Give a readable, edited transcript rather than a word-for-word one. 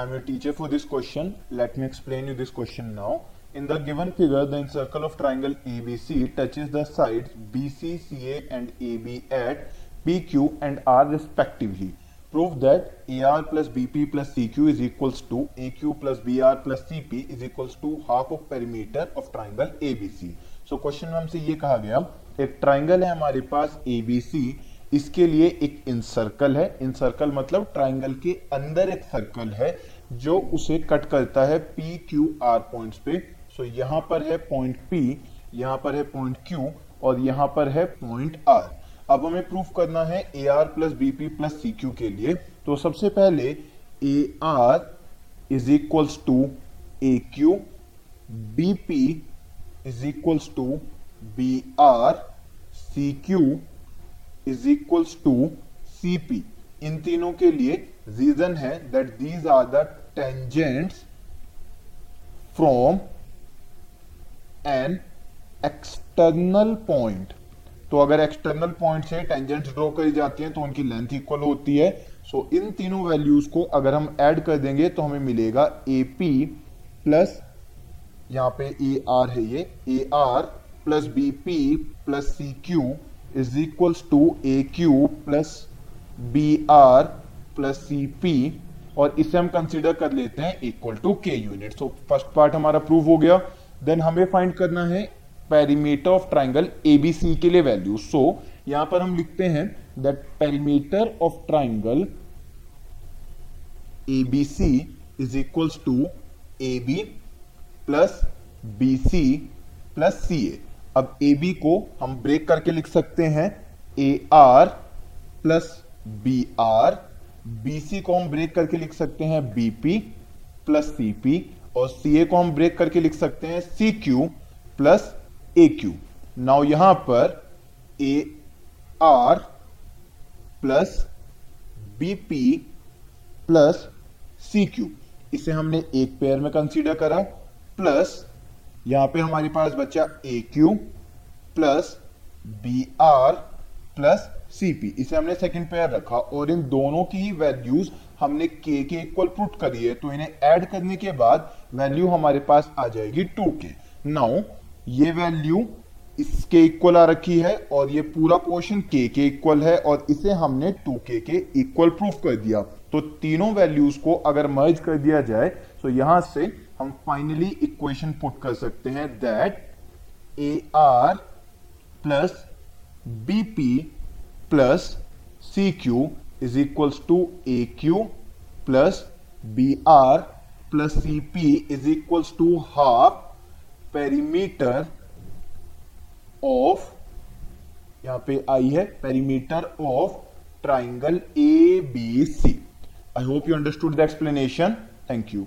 I am your teacher for this question. Let me explain you this question now. In the given figure, the encircle of triangle ABC touches the sides BC, CA and AB at PQ and R respectively. Prove that AR plus BP plus CQ is equals to AQ plus BR plus CP is equals to half of perimeter of triangle ABC. So question में हमसे ये कहा गया एक triangle है हमारे पास ABC, इसके लिए एक इनसर्कल है, इनसर्कल मतलब ट्राइंगल के अंदर एक सर्कल है जो उसे कट करता है पी क्यू आर पॉइंट्स पे। सो यहाँ पर है पॉइंट P, यहाँ पर है पॉइंट Q और यहाँ पर है पॉइंट R। अब हमें प्रूफ करना है A R plus B P plus C Q के लिए। तो सबसे पहले A R is equals to A Q, B P is equals to B R, C Q is equals to C P. इन तीनों के लिए रीजन है that these are the tangents from an external point. तो अगर external point से tangents draw करी जाती हैं तो उनकी लेंथ इक्वल होती है। सो इन तीनों वैल्यूज को अगर हम ऐड कर देंगे तो हमें मिलेगा ए पी प्लस यहाँ पे ए आर है, ये A R plus B P plus C Q is equals to A Q plus B R plus C P और इसे हम कंसिडर कर लेते हैं equal to K unit. So first part हमारा प्रूव हो गया। देन हमें फाइंड करना है पेरीमीटर ऑफ ट्राइंगल एबीसी के लिए वैल्यू। सो यहाँ पर हम लिखते हैं that perimeter of triangle A B C is equals to A B plus B C plus C A. अब ए बी को हम ब्रेक करके लिख सकते हैं A R plus B R, B C को हम ब्रेक करके लिख सकते हैं B P plus C P और सी ए को हम ब्रेक करके लिख सकते हैं C Q plus A Q. Now यहां पर A R plus B P plus C Q इसे हमने एक पेयर में कंसीडर करा, प्लस यहां पे हमारे पास बचा A Q plus B R plus C P, इसे हमने सेकंड पेयर रखा और इन दोनों की ही वैल्यूज हमने k के इक्वल पुट करी है। तो इन्हें ऐड करने के बाद वैल्यू हमारे पास आ जाएगी 2k। नाउ ये वैल्यू इसके इक्वल आ रखी है और ये पूरा पोर्शन k के इक्वल है और इसे हमने 2k के इक्वल प्रूफ कर दिया। तो तीनों वैल्यूज को अगर मर्ज कर दिया जाए तो यहां से हम फाइनली इक्वेशन पुट कर सकते हैं that A R plus B P plus C Q is equals to A Q plus B R plus C P is equals to half perimeter of, यहाँ पे आई है perimeter of triangle A B C. I hope you understood the explanation. Thank you.